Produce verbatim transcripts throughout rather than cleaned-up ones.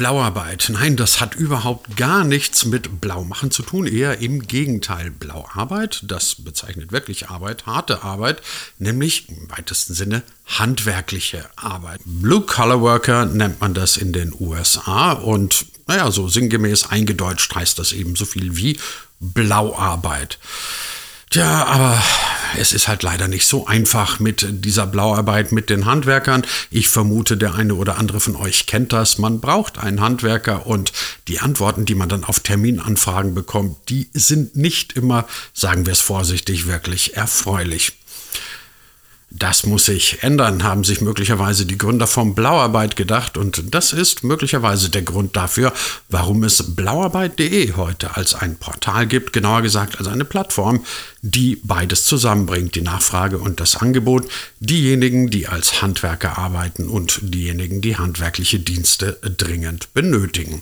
Blauarbeit. Nein, das hat überhaupt gar nichts mit Blaumachen zu tun, eher im Gegenteil. Blauarbeit, das bezeichnet wirklich Arbeit, harte Arbeit, nämlich im weitesten Sinne handwerkliche Arbeit. Blue-Collar-Worker nennt man das in den U S A und naja, so sinngemäß eingedeutscht heißt das eben so viel wie Blauarbeit. Tja, aber es ist halt leider nicht so einfach mit dieser Blauarbeit mit den Handwerkern. Ich vermute, der eine oder andere von euch kennt das. Man braucht einen Handwerker und die Antworten, die man dann auf Terminanfragen bekommt, die sind nicht immer, sagen wir es vorsichtig, wirklich erfreulich. Das muss sich ändern, haben sich möglicherweise die Gründer von Blauarbeit gedacht und das ist möglicherweise der Grund dafür, warum es blauarbeit punkt de heute als ein Portal gibt, genauer gesagt als eine Plattform, die beides zusammenbringt, die Nachfrage und das Angebot, diejenigen, die als Handwerker arbeiten und diejenigen, die handwerkliche Dienste dringend benötigen.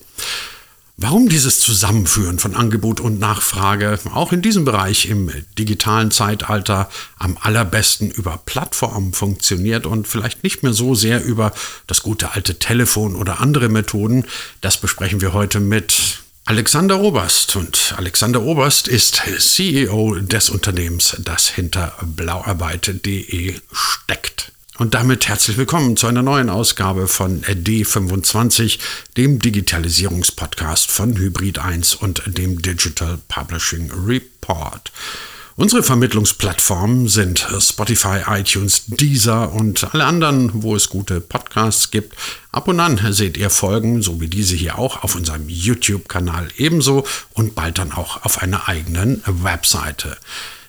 Warum dieses Zusammenführen von Angebot und Nachfrage auch in diesem Bereich im digitalen Zeitalter am allerbesten über Plattformen funktioniert und vielleicht nicht mehr so sehr über das gute alte Telefon oder andere Methoden, das besprechen wir heute mit Alexander Oberst. Und Alexander Oberst ist C E O des Unternehmens, das hinter blauarbeit punkt de steckt. Und damit herzlich willkommen zu einer neuen Ausgabe von D fünfundzwanzig, dem Digitalisierungspodcast von Hybrid eins und dem Digital Publishing Report. Unsere Vermittlungsplattformen sind Spotify, iTunes, Deezer und alle anderen, wo es gute Podcasts gibt. Ab und an seht ihr Folgen, so wie diese hier auch, auf unserem YouTube-Kanal ebenso und bald dann auch auf einer eigenen Webseite.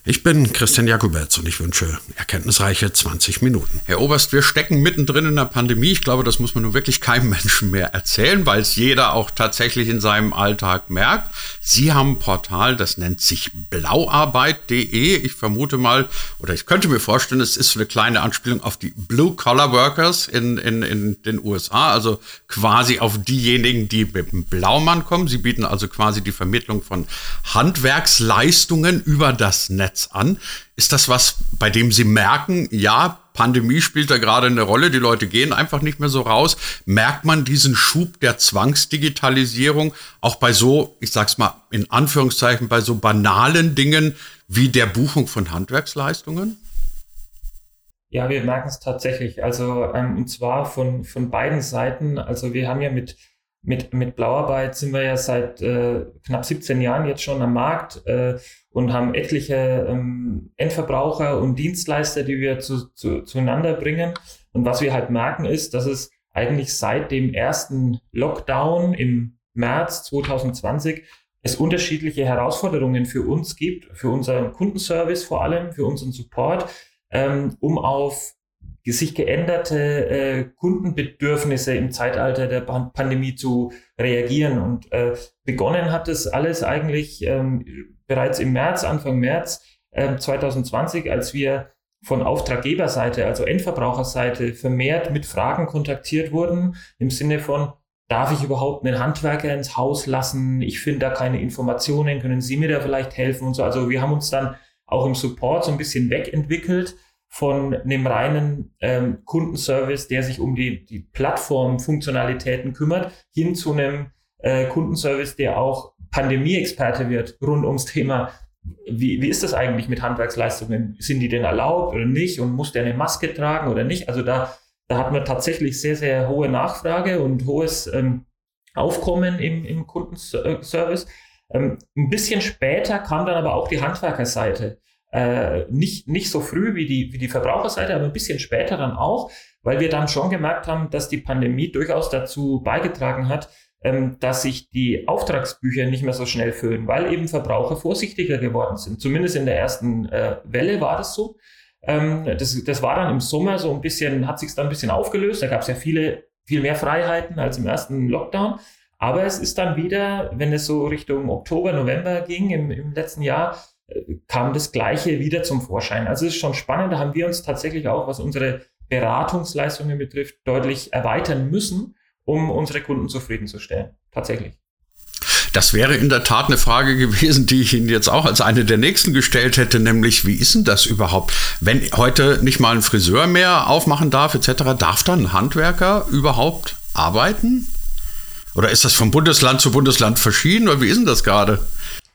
Ich bin Christian Jakubetz und ich wünsche erkenntnisreiche zwanzig Minuten. Herr Oberst, wir stecken mittendrin in der Pandemie. Ich glaube, das muss man nun wirklich keinem Menschen mehr erzählen, weil es jeder auch tatsächlich in seinem Alltag merkt. Sie haben ein Portal, das nennt sich blauarbeit punkt de. Ich vermute mal, oder ich könnte mir vorstellen, es ist so eine kleine Anspielung auf die Blue-Collar-Workers in, in, in den U S A, also quasi auf diejenigen, die mit dem Blaumann kommen. Sie bieten also quasi die Vermittlung von Handwerksleistungen über das Netz an. Ist das was, bei dem Sie merken, ja, Pandemie spielt da gerade eine Rolle, die Leute gehen einfach nicht mehr so raus. Merkt man diesen Schub der Zwangsdigitalisierung auch bei so, ich sag's mal in Anführungszeichen, bei so banalen Dingen wie der Buchung von Handwerksleistungen? Ja, wir merken es tatsächlich. Also ähm, und zwar von, von beiden Seiten. Also wir haben ja mit Mit, mit Blauarbeit sind wir ja seit äh, knapp siebzehn Jahren jetzt schon am Markt äh, und haben etliche ähm, Endverbraucher und Dienstleister, die wir zu, zu, zueinander bringen. Und was wir halt merken ist, dass es eigentlich seit dem ersten Lockdown im März zwanzig zwanzig es unterschiedliche Herausforderungen für uns gibt, für unseren Kundenservice vor allem, für unseren Support, ähm, um auf sich geänderte äh, Kundenbedürfnisse im Zeitalter der Pan- Pandemie zu reagieren. Und äh, begonnen hat das alles eigentlich ähm, bereits im März, Anfang März äh, zwanzig zwanzig, als wir von Auftraggeberseite, also Endverbraucherseite, vermehrt mit Fragen kontaktiert wurden, im Sinne von, darf ich überhaupt einen Handwerker ins Haus lassen? Ich finde da keine Informationen, können Sie mir da vielleicht helfen? Und so. Also wir haben uns dann auch im Support so ein bisschen wegentwickelt von einem reinen ähm, Kundenservice, der sich um die, die Plattformfunktionalitäten kümmert, hin zu einem äh, Kundenservice, der auch Pandemie-Experte wird, rund ums Thema, wie, wie ist das eigentlich mit Handwerksleistungen? Sind die denn erlaubt oder nicht? Und muss der eine Maske tragen oder nicht? Also da, da hat man tatsächlich sehr, sehr hohe Nachfrage und hohes ähm, Aufkommen im, im Kundenservice. Ähm, ein bisschen später kam dann aber auch die Handwerkerseite. Äh, nicht, nicht so früh wie die, wie die Verbraucherseite, aber ein bisschen später dann auch, weil wir dann schon gemerkt haben, dass die Pandemie durchaus dazu beigetragen hat, ähm, dass sich die Auftragsbücher nicht mehr so schnell füllen, weil eben Verbraucher vorsichtiger geworden sind. Zumindest in der ersten äh, Welle war das so. Ähm, das, das war dann im Sommer so ein bisschen, hat sich dann ein bisschen aufgelöst. Da gab es ja viele, viel mehr Freiheiten als im ersten Lockdown. Aber es ist dann wieder, wenn es so Richtung Oktober, November ging im, im letzten Jahr, kam das Gleiche wieder zum Vorschein. Also es ist schon spannend, da haben wir uns tatsächlich auch, was unsere Beratungsleistungen betrifft, deutlich erweitern müssen, um unsere Kunden zufriedenzustellen. Tatsächlich. Das wäre in der Tat eine Frage gewesen, die ich Ihnen jetzt auch als eine der nächsten gestellt hätte, nämlich wie ist denn das überhaupt? Wenn heute nicht mal ein Friseur mehr aufmachen darf et cetera, darf dann ein Handwerker überhaupt arbeiten? Oder ist das von Bundesland zu Bundesland verschieden? Oder wie ist denn das gerade?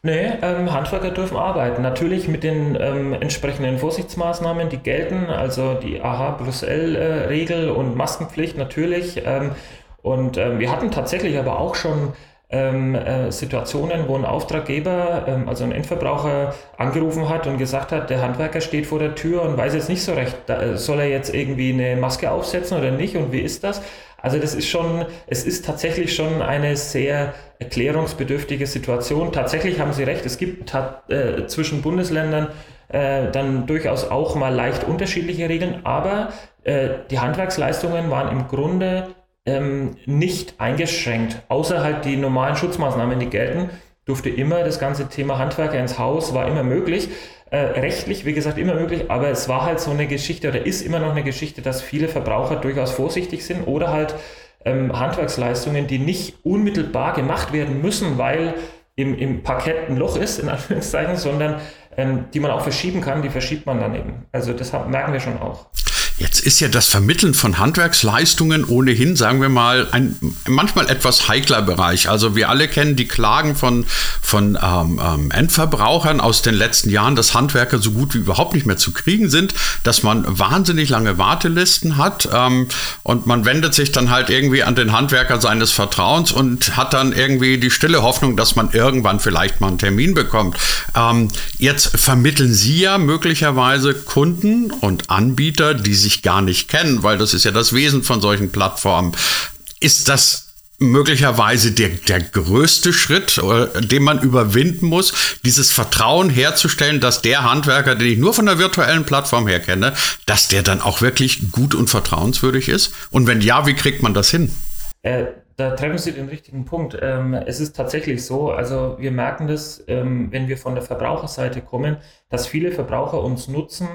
Nee, ähm, Handwerker dürfen arbeiten. Natürlich mit den ähm, entsprechenden Vorsichtsmaßnahmen, die gelten. Also die A H-Brüssel-Regel und Maskenpflicht natürlich. Ähm, und ähm, wir hatten tatsächlich aber auch schon ähm, äh, Situationen, wo ein Auftraggeber, ähm, also ein Endverbraucher, angerufen hat und gesagt hat, der Handwerker steht vor der Tür und weiß jetzt nicht so recht, da, soll er jetzt irgendwie eine Maske aufsetzen oder nicht und wie ist das? Also das ist schon, es ist tatsächlich schon eine sehr erklärungsbedürftige Situation. Tatsächlich haben Sie recht, es gibt tat, äh, zwischen Bundesländern äh, dann durchaus auch mal leicht unterschiedliche Regeln, aber äh, die Handwerksleistungen waren im Grunde ähm, nicht eingeschränkt. Außer halt die normalen Schutzmaßnahmen, die gelten, durfte immer das ganze Thema Handwerker ins Haus, war immer möglich. Äh, rechtlich, wie gesagt, immer möglich, aber es war halt so eine Geschichte oder ist immer noch eine Geschichte, dass viele Verbraucher durchaus vorsichtig sind oder halt ähm, Handwerksleistungen, die nicht unmittelbar gemacht werden müssen, weil im, im Parkett ein Loch ist, in Anführungszeichen, sondern ähm, die man auch verschieben kann, die verschiebt man dann eben. Also das merken wir schon auch. Jetzt ist ja das Vermitteln von Handwerksleistungen ohnehin, sagen wir mal, ein manchmal etwas heikler Bereich. Also wir alle kennen die Klagen von, von ähm, Endverbrauchern aus den letzten Jahren, dass Handwerker so gut wie überhaupt nicht mehr zu kriegen sind, dass man wahnsinnig lange Wartelisten hat ähm, und man wendet sich dann halt irgendwie an den Handwerker seines Vertrauens und hat dann irgendwie die stille Hoffnung, dass man irgendwann vielleicht mal einen Termin bekommt. Ähm, jetzt vermitteln Sie ja möglicherweise Kunden und Anbieter, die sich gar nicht kennen, weil das ist ja das Wesen von solchen Plattformen. Ist das möglicherweise der, der größte Schritt, den man überwinden muss, dieses Vertrauen herzustellen, dass der Handwerker, den ich nur von der virtuellen Plattform her kenne, dass der dann auch wirklich gut und vertrauenswürdig ist? Und wenn ja, wie kriegt man das hin? Äh, da treffen Sie den richtigen Punkt. Ähm, es ist tatsächlich so, also wir merken das, ähm, wenn wir von der Verbraucherseite kommen, dass viele Verbraucher uns nutzen,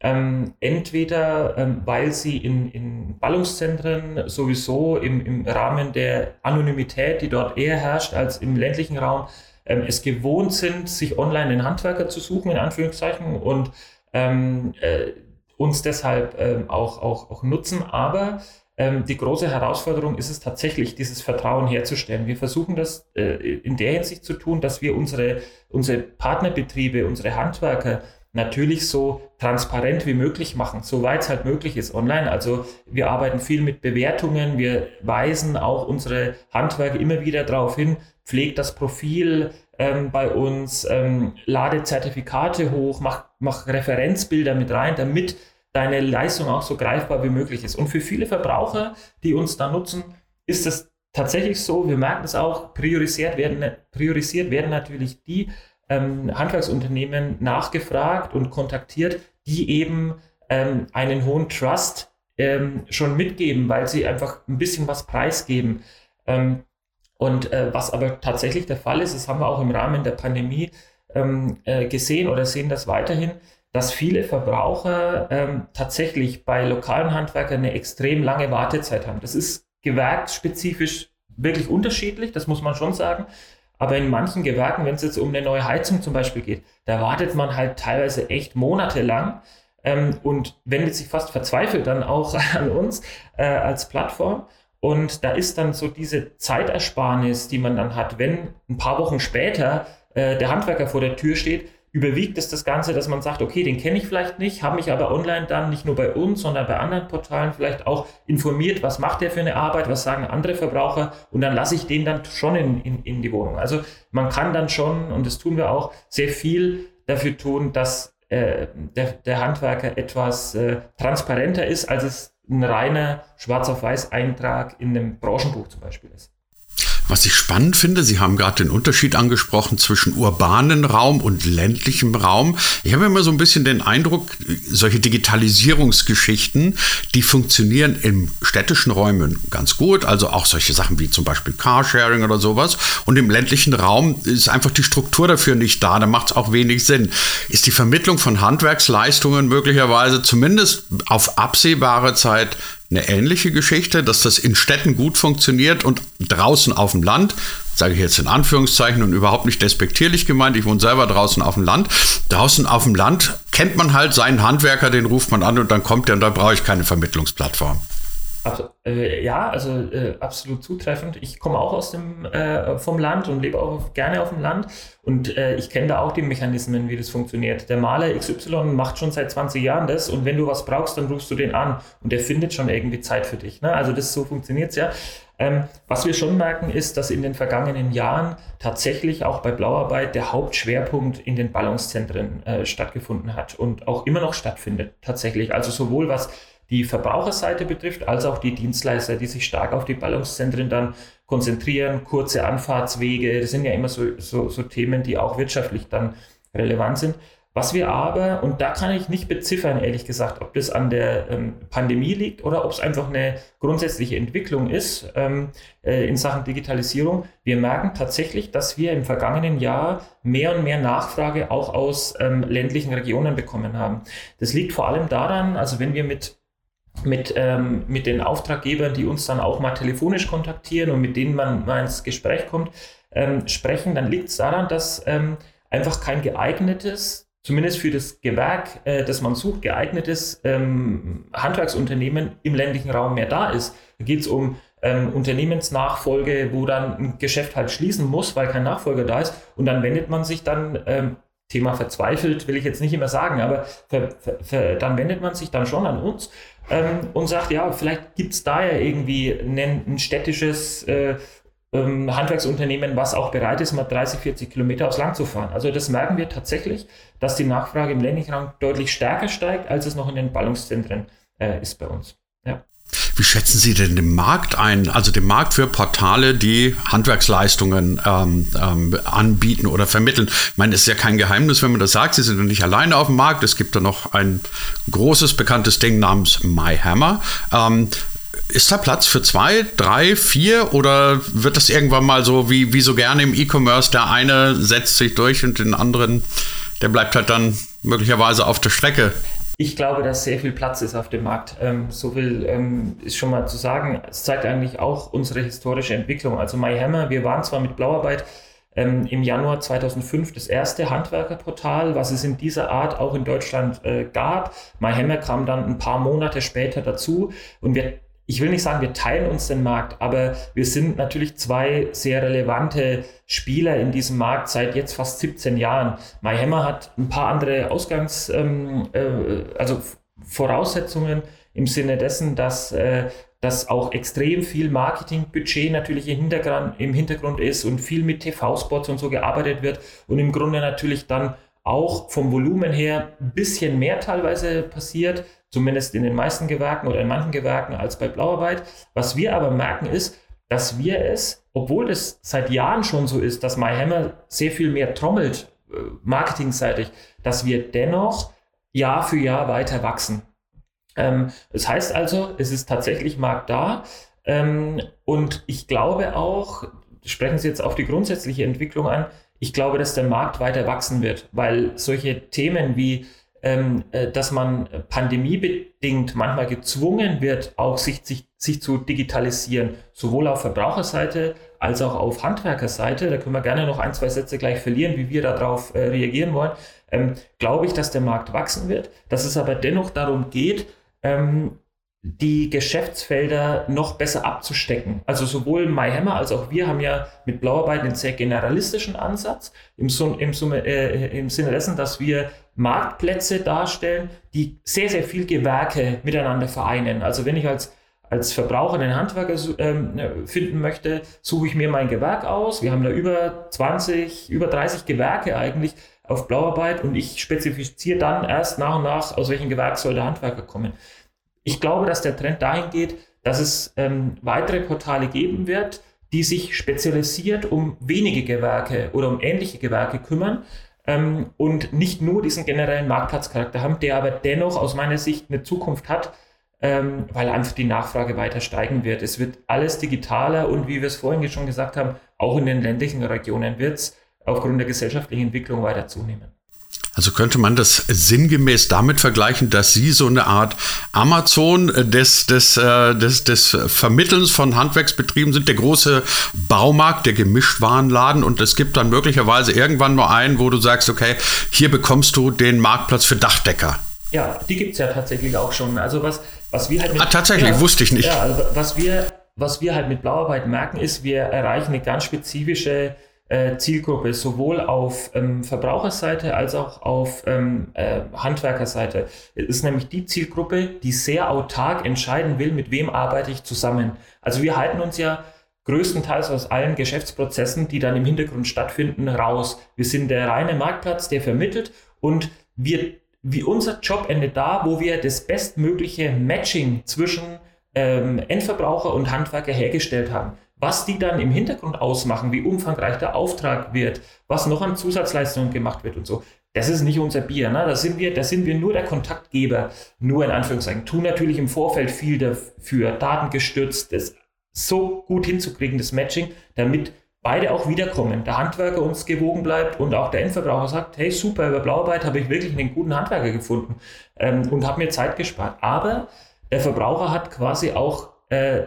Ähm, entweder ähm, weil sie in, in Ballungszentren sowieso im, im Rahmen der Anonymität, die dort eher herrscht als im ländlichen Raum, ähm, es gewohnt sind, sich online den Handwerker zu suchen, in Anführungszeichen, und ähm, äh, uns deshalb ähm, auch, auch, auch nutzen. Aber ähm, die große Herausforderung ist es tatsächlich, dieses Vertrauen herzustellen. Wir versuchen das äh, in der Hinsicht zu tun, dass wir unsere, unsere Partnerbetriebe, unsere Handwerker natürlich so transparent wie möglich machen, soweit es halt möglich ist online. Also wir arbeiten viel mit Bewertungen, wir weisen auch unsere Handwerker immer wieder darauf hin, pflegt das Profil ähm, bei uns, ähm, lade Zertifikate hoch, mach, mach Referenzbilder mit rein, damit deine Leistung auch so greifbar wie möglich ist. Und für viele Verbraucher, die uns da nutzen, ist es tatsächlich so, wir merken es auch, priorisiert werden, priorisiert werden natürlich die Handwerksunternehmen nachgefragt und kontaktiert, die eben ähm, einen hohen Trust ähm, schon mitgeben, weil sie einfach ein bisschen was preisgeben. Ähm, und äh, was aber tatsächlich der Fall ist, das haben wir auch im Rahmen der Pandemie ähm, äh, gesehen oder sehen das weiterhin, dass viele Verbraucher ähm, tatsächlich bei lokalen Handwerkern eine extrem lange Wartezeit haben. Das ist gewerksspezifisch wirklich unterschiedlich, das muss man schon sagen. Aber in manchen Gewerken, wenn es jetzt um eine neue Heizung zum Beispiel geht, da wartet man halt teilweise echt monatelang ähm, und wendet sich fast verzweifelt dann auch an uns äh, als Plattform. Und da ist dann so diese Zeitersparnis, die man dann hat, wenn ein paar Wochen später äh, der Handwerker vor der Tür steht, überwiegt es das Ganze, dass man sagt, okay, den kenne ich vielleicht nicht, habe mich aber online dann nicht nur bei uns, sondern bei anderen Portalen vielleicht auch informiert, was macht der für eine Arbeit, was sagen andere Verbraucher, und dann lasse ich den dann schon in, in, in die Wohnung. Also man kann dann schon, und das tun wir auch, sehr viel dafür tun, dass äh, der, der Handwerker etwas äh, transparenter ist, als es ein reiner Schwarz-auf-Weiß-Eintrag in einem Branchenbuch zum Beispiel ist. Was ich spannend finde, Sie haben gerade den Unterschied angesprochen zwischen urbanen Raum und ländlichem Raum. Ich habe immer so ein bisschen den Eindruck, solche Digitalisierungsgeschichten, die funktionieren in städtischen Räumen ganz gut. Also auch solche Sachen wie zum Beispiel Carsharing oder sowas. Und im ländlichen Raum ist einfach die Struktur dafür nicht da. Da macht es auch wenig Sinn. Ist die Vermittlung von Handwerksleistungen möglicherweise zumindest auf absehbare Zeit eine ähnliche Geschichte, dass das in Städten gut funktioniert und draußen auf dem Land, sage ich jetzt in Anführungszeichen und überhaupt nicht despektierlich gemeint, ich wohne selber draußen auf dem Land, draußen auf dem Land kennt man halt seinen Handwerker, den ruft man an und dann kommt der, und da brauche ich keine Vermittlungsplattform. Abs- äh, ja, also äh, absolut zutreffend. Ich komme auch aus dem äh, vom Land und lebe auch gerne auf dem Land und äh, ich kenne da auch die Mechanismen, wie das funktioniert. Der Maler X Y macht schon seit zwanzig Jahren das und wenn du was brauchst, dann rufst du den an und der findet schon irgendwie Zeit für dich. Ne? Also das so funktioniert es ja. Ähm, was wir schon merken ist, dass in den vergangenen Jahren tatsächlich auch bei Blauarbeit der Hauptschwerpunkt in den Ballungszentren äh, stattgefunden hat und auch immer noch stattfindet tatsächlich. Also sowohl was die Verbraucherseite betrifft, als auch die Dienstleister, die sich stark auf die Ballungszentren dann konzentrieren, kurze Anfahrtswege, das sind ja immer so, so, so Themen, die auch wirtschaftlich dann relevant sind. Was wir aber, und da kann ich nicht beziffern, ehrlich gesagt, ob das an der ähm, Pandemie liegt oder ob es einfach eine grundsätzliche Entwicklung ist ähm, äh, in Sachen Digitalisierung, wir merken tatsächlich, dass wir im vergangenen Jahr mehr und mehr Nachfrage auch aus ähm, ländlichen Regionen bekommen haben. Das liegt vor allem daran, also wenn wir mit mit ähm, mit den Auftraggebern, die uns dann auch mal telefonisch kontaktieren und mit denen man mal ins Gespräch kommt, ähm, sprechen, dann liegt es daran, dass ähm, einfach kein geeignetes, zumindest für das Gewerk, äh, das man sucht, geeignetes ähm, Handwerksunternehmen im ländlichen Raum mehr da ist. Da geht es um ähm, Unternehmensnachfolge, wo dann ein Geschäft halt schließen muss, weil kein Nachfolger da ist und dann wendet man sich dann ähm, Thema verzweifelt, will ich jetzt nicht immer sagen, aber ver, ver, ver, dann wendet man sich dann schon an uns ähm, und sagt, ja, vielleicht gibt es da ja irgendwie ein, ein städtisches äh, ähm, Handwerksunternehmen, was auch bereit ist, mal dreißig, vierzig Kilometer aufs Land zu fahren. Also das merken wir tatsächlich, dass die Nachfrage im ländlichen Raum deutlich stärker steigt, als es noch in den Ballungszentren äh, ist bei uns. Ja. Wie schätzen Sie denn den Markt ein, also den Markt für Portale, die Handwerksleistungen ähm, ähm, anbieten oder vermitteln? Ich meine, es ist ja kein Geheimnis, wenn man das sagt, Sie sind ja nicht alleine auf dem Markt. Es gibt da noch ein großes, bekanntes Ding namens MyHammer. Ähm, ist da Platz für zwei, drei, vier oder wird das irgendwann mal so, wie, wie so gerne im E-Commerce, der eine setzt sich durch und den anderen, der bleibt halt dann möglicherweise auf der Strecke? Ich glaube, dass sehr viel Platz ist auf dem Markt. Ähm, so viel ähm, ist schon mal zu sagen. Es zeigt eigentlich auch unsere historische Entwicklung. Also MyHammer, wir waren zwar mit Blauarbeit ähm, im Januar zweitausendfünf das erste Handwerkerportal, was es in dieser Art auch in Deutschland äh, gab. MyHammer kam dann ein paar Monate später dazu und wir, ich will nicht sagen, wir teilen uns den Markt, aber wir sind natürlich zwei sehr relevante Spieler in diesem Markt seit jetzt fast siebzehn Jahren. MyHammer hat ein paar andere Ausgangs-, ähm, äh, also Voraussetzungen im Sinne dessen, dass, äh, dass auch extrem viel Marketingbudget natürlich im Hintergrund, im Hintergrund ist und viel mit T V-Spots und so gearbeitet wird und im Grunde natürlich dann auch vom Volumen her ein bisschen mehr teilweise passiert, zumindest in den meisten Gewerken oder in manchen Gewerken als bei Blauarbeit. Was wir aber merken ist, dass wir es, obwohl es seit Jahren schon so ist, dass MyHammer sehr viel mehr trommelt, marketingseitig, dass wir dennoch Jahr für Jahr weiter wachsen. Ähm, das heißt also, es ist tatsächlich Markt da. Ähm, und ich glaube auch, sprechen Sie jetzt auf die grundsätzliche Entwicklung an, ich glaube, dass der Markt weiter wachsen wird, weil solche Themen wie Ähm, äh, dass man pandemiebedingt manchmal gezwungen wird, auch sich, sich, sich zu digitalisieren, sowohl auf Verbraucherseite als auch auf Handwerkerseite. Da können wir gerne noch ein, zwei Sätze gleich verlieren, wie wir darauf äh, reagieren wollen. Ähm, glaube ich, dass der Markt wachsen wird, dass es aber dennoch darum geht, ähm, die Geschäftsfelder noch besser abzustecken. Also sowohl MyHammer als auch wir haben ja mit Blauarbeit einen sehr generalistischen Ansatz im, Sum, im, Summe, äh, im Sinne dessen, dass wir Marktplätze darstellen, die sehr, sehr viel Gewerke miteinander vereinen. Also wenn ich als, als Verbraucher einen Handwerker äh, finden möchte, suche ich mir mein Gewerk aus. Wir haben da über zwanzig, über dreißig Gewerke eigentlich auf Blauarbeit und ich spezifiziere dann erst nach und nach, aus welchem Gewerk soll der Handwerker kommen. Ich glaube, dass der Trend dahin geht, dass es ähm, weitere Portale geben wird, die sich spezialisiert um wenige Gewerke oder um ähnliche Gewerke kümmern ähm, und nicht nur diesen generellen Marktplatzcharakter haben, der aber dennoch aus meiner Sicht eine Zukunft hat, ähm, weil einfach die Nachfrage weiter steigen wird. Es wird alles digitaler und wie wir es vorhin schon gesagt haben, auch in den ländlichen Regionen wird es aufgrund der gesellschaftlichen Entwicklung weiter zunehmen. Also könnte man das sinngemäß damit vergleichen, dass Sie so eine Art Amazon des, des, des, des Vermittelns von Handwerksbetrieben sind, der große Baumarkt, der Gemischtwarenladen und es gibt dann möglicherweise irgendwann mal einen, wo du sagst, okay, hier bekommst du den Marktplatz für Dachdecker. Ja, die gibt es ja tatsächlich auch schon. Also was Was wir halt mit, ah, tatsächlich, ja, wusste ich nicht. Ja, was wir, was wir halt mit Blauarbeit merken, ist, wir erreichen eine ganz spezifische äh, Zielgruppe, sowohl auf ähm, Verbraucherseite als auch auf ähm, äh, Handwerkerseite. Es ist nämlich die Zielgruppe, die sehr autark entscheiden will, mit wem arbeite ich zusammen. Also wir halten uns ja größtenteils aus allen Geschäftsprozessen, die dann im Hintergrund stattfinden, raus. Wir sind der reine Marktplatz, der vermittelt, und wir, wie unser Job endet da, wo wir das bestmögliche Matching zwischen ähm, Endverbraucher und Handwerker hergestellt haben. Was die dann im Hintergrund ausmachen, wie umfangreich der Auftrag wird, was noch an Zusatzleistungen gemacht wird und so, das ist nicht unser Bier, ne? Da sind wir, da sind wir nur der Kontaktgeber, nur in Anführungszeichen. Tun natürlich im Vorfeld viel dafür, datengestützt, das so gut hinzukriegen, das Matching, damit beide auch wiederkommen. Der Handwerker uns gewogen bleibt und auch der Endverbraucher sagt, hey, super, über Blauarbeit habe ich wirklich einen guten Handwerker gefunden ähm, und habe mir Zeit gespart. Aber der Verbraucher hat quasi auch äh,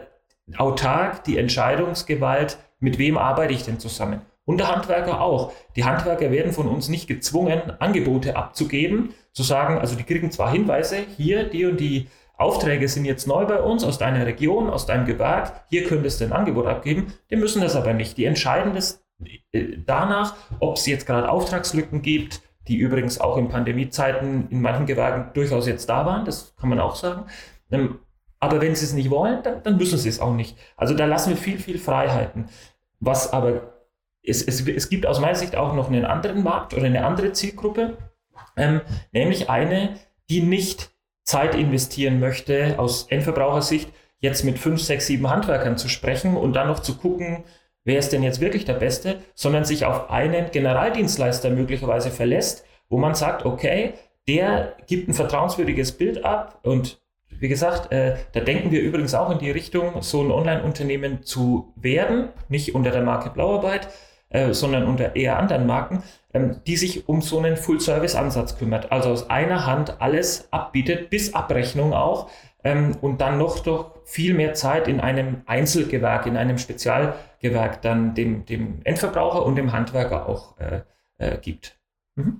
autark die Entscheidungsgewalt, mit wem arbeite ich denn zusammen. Und der Handwerker auch. Die Handwerker werden von uns nicht gezwungen, Angebote abzugeben, zu sagen, also die kriegen zwar Hinweise, hier, die und die Aufträge sind jetzt neu bei uns, aus deiner Region, aus deinem Gewerk, hier könntest du ein Angebot abgeben, die müssen das aber nicht. Die entscheiden das danach, ob es jetzt gerade Auftragslücken gibt, die übrigens auch in Pandemiezeiten in manchen Gewerken durchaus jetzt da waren, das kann man auch sagen. Aber wenn sie es nicht wollen, dann, dann müssen sie es auch nicht. Also da lassen wir viel, viel Freiheiten. Was aber, es, es, es gibt aus meiner Sicht auch noch einen anderen Markt oder eine andere Zielgruppe, ähm, nämlich eine, die nicht Zeit investieren möchte, aus Endverbrauchersicht, jetzt mit fünf, sechs, sieben Handwerkern zu sprechen und dann noch zu gucken, wer ist denn jetzt wirklich der Beste, sondern sich auf einen Generaldienstleister möglicherweise verlässt, wo man sagt, okay, der gibt ein vertrauenswürdiges Bild ab. Und wie gesagt, äh, da denken wir übrigens auch in die Richtung, so ein Online-Unternehmen zu werden, nicht unter der Marke Blauarbeit, äh, sondern unter eher anderen Marken, die sich um so einen Full-Service-Ansatz kümmert. Also aus einer Hand alles abbietet, bis Abrechnung auch, ähm, und dann noch doch viel mehr Zeit in einem Einzelgewerk, in einem Spezialgewerk dann dem, dem Endverbraucher und dem Handwerker auch äh, äh, gibt. Mhm.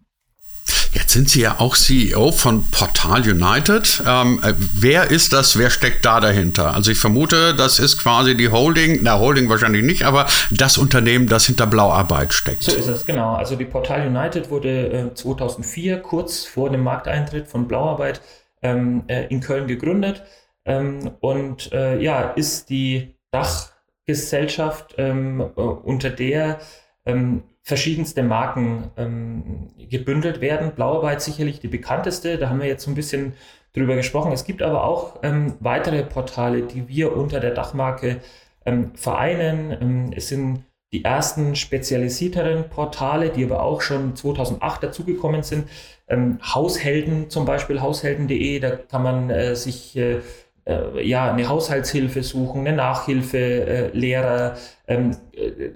Jetzt sind Sie ja auch C E O von Portal United. Ähm, wer ist das? Wer steckt da dahinter? Also ich vermute, das ist quasi die Holding, na Holding wahrscheinlich nicht, aber das Unternehmen, das hinter Blauarbeit steckt. So ist es, genau. Also die Portal United wurde äh, zweitausendvier, kurz vor dem Markteintritt von Blauarbeit, ähm, äh, in Köln gegründet, ähm, und äh, ja, ist die Dachgesellschaft, ähm, äh, unter der ähm, verschiedenste Marken ähm, gebündelt werden. Blauarbeit sicherlich die bekannteste, da haben wir jetzt so ein bisschen drüber gesprochen. Es gibt aber auch ähm, weitere Portale, die wir unter der Dachmarke ähm, vereinen. Ähm, es sind die ersten spezialisierteren Portale, die aber auch schon zweitausendacht dazugekommen sind. Ähm, Haushelden zum Beispiel, haushelden punkt de, da kann man äh, sich äh, äh, ja, eine Haushaltshilfe suchen, eine Nachhilfe, äh, Lehrer, ähm, äh,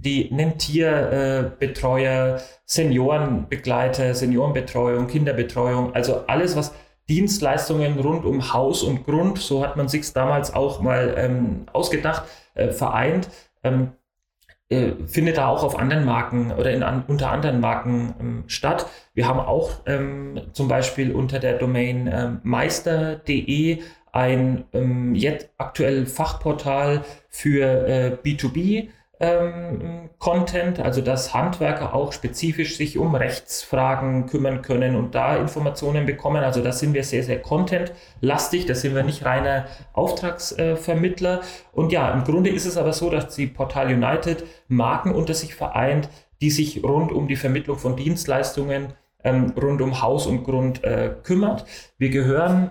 die nennt Tierbetreuer, äh, Seniorenbegleiter, Seniorenbetreuung, Kinderbetreuung, also alles, was Dienstleistungen rund um Haus und Grund, so hat man sich damals auch mal ähm, ausgedacht, äh, vereint, ähm, äh, findet da auch auf anderen Marken oder in, an, unter anderen Marken ähm, statt. Wir haben auch ähm, zum Beispiel unter der Domain äh, meister punkt de ein ähm, jetzt aktuell Fachportal für äh, B zwei B, Content, also dass Handwerker auch spezifisch sich um Rechtsfragen kümmern können und da Informationen bekommen. Also da sind wir sehr, sehr contentlastig, da sind wir nicht reiner Auftragsvermittler. Und ja, im Grunde ist es aber so, dass die Portal United Marken unter sich vereint, die sich rund um die Vermittlung von Dienstleistungen, ähm, rund um Haus und Grund äh, kümmert. Wir gehören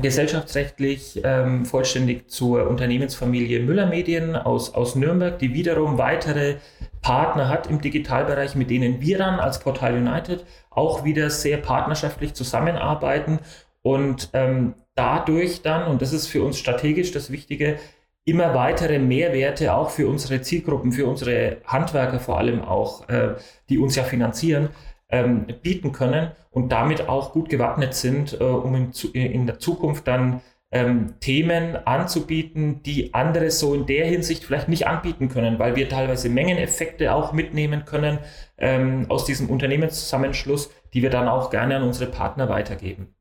gesellschaftsrechtlich ähm, vollständig zur Unternehmensfamilie Müller Medien aus, aus Nürnberg, die wiederum weitere Partner hat im Digitalbereich, mit denen wir dann als Portal United auch wieder sehr partnerschaftlich zusammenarbeiten und ähm, dadurch dann, und das ist für uns strategisch das Wichtige, immer weitere Mehrwerte auch für unsere Zielgruppen, für unsere Handwerker vor allem auch, äh, die uns ja finanzieren, ähm, bieten können und damit auch gut gewappnet sind, äh, um in, zu, in der Zukunft dann ähm, Themen anzubieten, die andere so in der Hinsicht vielleicht nicht anbieten können, weil wir teilweise Mengeneffekte auch mitnehmen können ähm, aus diesem Unternehmenszusammenschluss, die wir dann auch gerne an unsere Partner weitergeben.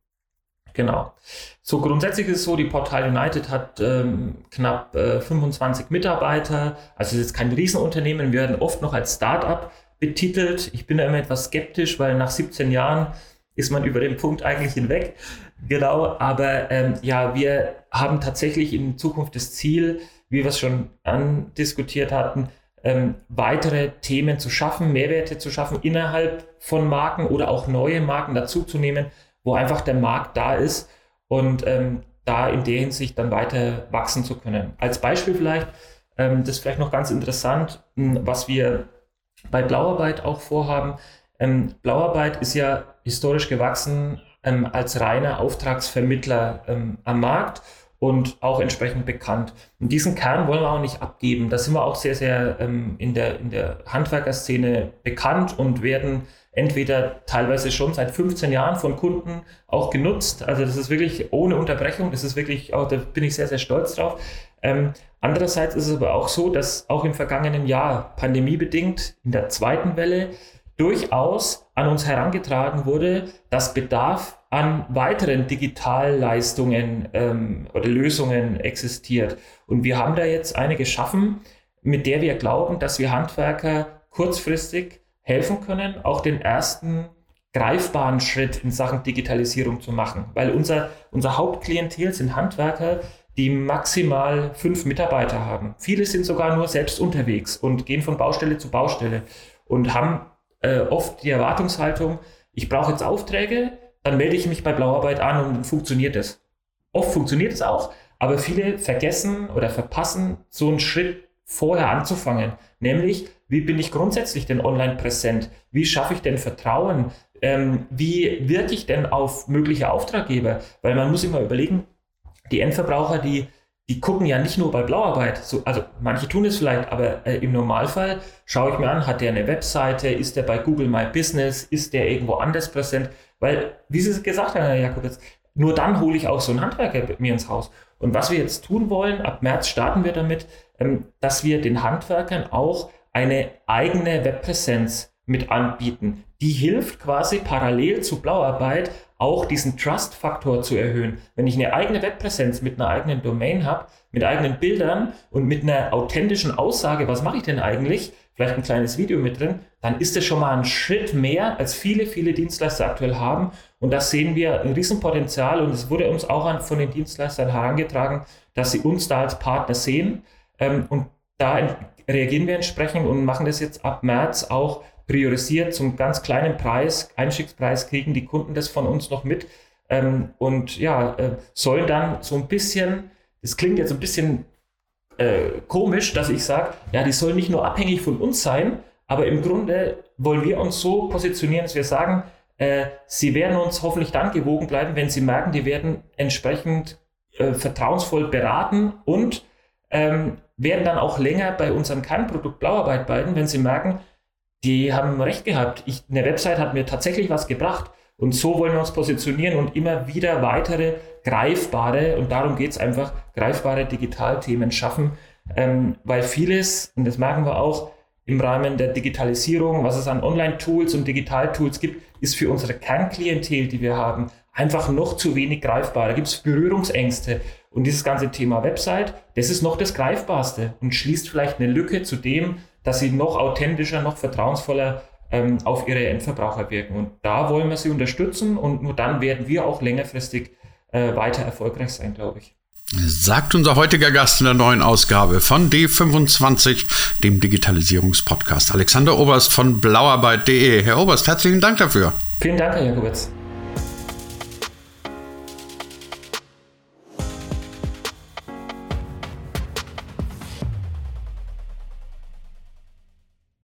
Genau. So grundsätzlich ist es so, die Portal United hat ähm, knapp äh, fünfundzwanzig Mitarbeiter. Also es ist kein Riesenunternehmen. Wir werden oft noch als Start-up betitelt. Ich bin da immer etwas skeptisch, weil nach siebzehn Jahren ist man über den Punkt eigentlich hinweg. Genau, aber ähm, ja, wir haben tatsächlich in Zukunft das Ziel, wie wir es schon andiskutiert hatten, ähm, weitere Themen zu schaffen, Mehrwerte zu schaffen innerhalb von Marken oder auch neue Marken dazuzunehmen, wo einfach der Markt da ist und ähm, da in der Hinsicht dann weiter wachsen zu können. Als Beispiel vielleicht, ähm, das ist vielleicht noch ganz interessant, was wir bei Blauarbeit auch vorhaben. Ähm, Blauarbeit ist ja historisch gewachsen ähm, als reiner Auftragsvermittler ähm, am Markt und auch entsprechend bekannt. Und diesen Kern wollen wir auch nicht abgeben. Da sind wir auch sehr, sehr ähm, in der, in der Handwerkerszene bekannt und werden entweder teilweise schon seit fünfzehn Jahren von Kunden auch genutzt. Also das ist wirklich ohne Unterbrechung. Das ist wirklich auch, da bin ich sehr, sehr stolz drauf. Ähm, andererseits ist es aber auch so, dass auch im vergangenen Jahr pandemiebedingt in der zweiten Welle durchaus an uns herangetragen wurde, dass Bedarf an weiteren Digitalleistungen ähm, oder Lösungen existiert. Und wir haben da jetzt eine geschaffen, mit der wir glauben, dass wir Handwerker kurzfristig helfen können, auch den ersten greifbaren Schritt in Sachen Digitalisierung zu machen. Weil unser, unser Hauptklientel sind Handwerker, die maximal fünf Mitarbeiter haben. Viele sind sogar nur selbst unterwegs und gehen von Baustelle zu Baustelle und haben äh, oft die Erwartungshaltung, ich brauche jetzt Aufträge, dann melde ich mich bei Blauarbeit an und dann funktioniert es. Oft funktioniert es auch, aber viele vergessen oder verpassen, so einen Schritt vorher anzufangen, nämlich wie bin ich grundsätzlich denn online präsent? Wie schaffe ich denn Vertrauen? Ähm, wie wirke ich denn auf mögliche Auftraggeber? Weil man muss immer überlegen, die Endverbraucher, die, die gucken ja nicht nur bei Blauarbeit. So, also manche tun es vielleicht, aber äh, im Normalfall schaue ich mir an, hat der eine Webseite? Ist der bei Google My Business? Ist der irgendwo anders präsent? Weil, wie Sie es gesagt haben, Herr Jakubetz, nur dann hole ich auch so einen Handwerker mit mir ins Haus. Und was wir jetzt tun wollen, ab März starten wir damit, ähm, dass wir den Handwerkern auch eine eigene Webpräsenz mit anbieten. Die hilft quasi parallel zu Blauarbeit auch diesen Trust-Faktor zu erhöhen. Wenn ich eine eigene Webpräsenz mit einer eigenen Domain habe, mit eigenen Bildern und mit einer authentischen Aussage, was mache ich denn eigentlich, vielleicht ein kleines Video mit drin, dann ist das schon mal ein Schritt mehr, als viele, viele Dienstleister aktuell haben. Und da sehen wir ein Riesenpotenzial und es wurde uns auch an, von den Dienstleistern herangetragen, dass sie uns da als Partner sehen ähm, und da in, reagieren wir entsprechend und machen das jetzt ab März auch priorisiert zum ganz kleinen Preis, Einstiegspreis, kriegen die Kunden das von uns noch mit ähm, und ja, äh, sollen dann so ein bisschen, das klingt jetzt ein bisschen äh, komisch, dass ich sage, ja, die sollen nicht nur abhängig von uns sein, aber im Grunde wollen wir uns so positionieren, dass wir sagen, äh, sie werden uns hoffentlich dann gewogen bleiben, wenn sie merken, die werden entsprechend äh, vertrauensvoll beraten und ähm, werden dann auch länger bei unserem Kernprodukt Blauarbeit bleiben, wenn sie merken, die haben recht gehabt. Ich, eine Website hat mir tatsächlich was gebracht. Und so wollen wir uns positionieren und immer wieder weitere greifbare, und darum geht es einfach, greifbare Digitalthemen schaffen. Ähm, weil vieles, und das merken wir auch, im Rahmen der Digitalisierung, was es an Online-Tools und Digital-Tools gibt, ist für unsere Kernklientel, die wir haben, einfach noch zu wenig greifbar. Da gibt es Berührungsängste. Und dieses ganze Thema Website, das ist noch das Greifbarste und schließt vielleicht eine Lücke zu dem, dass sie noch authentischer, noch vertrauensvoller ähm, auf ihre Endverbraucher wirken. Und da wollen wir sie unterstützen und nur dann werden wir auch längerfristig äh, weiter erfolgreich sein, glaube ich. Sagt unser heutiger Gast in der neuen Ausgabe von D fünfundzwanzig, dem Digitalisierungspodcast. Alexander Oberst von blauarbeit punkt de. Herr Oberst, herzlichen Dank dafür. Vielen Dank, Herr Jakubetz.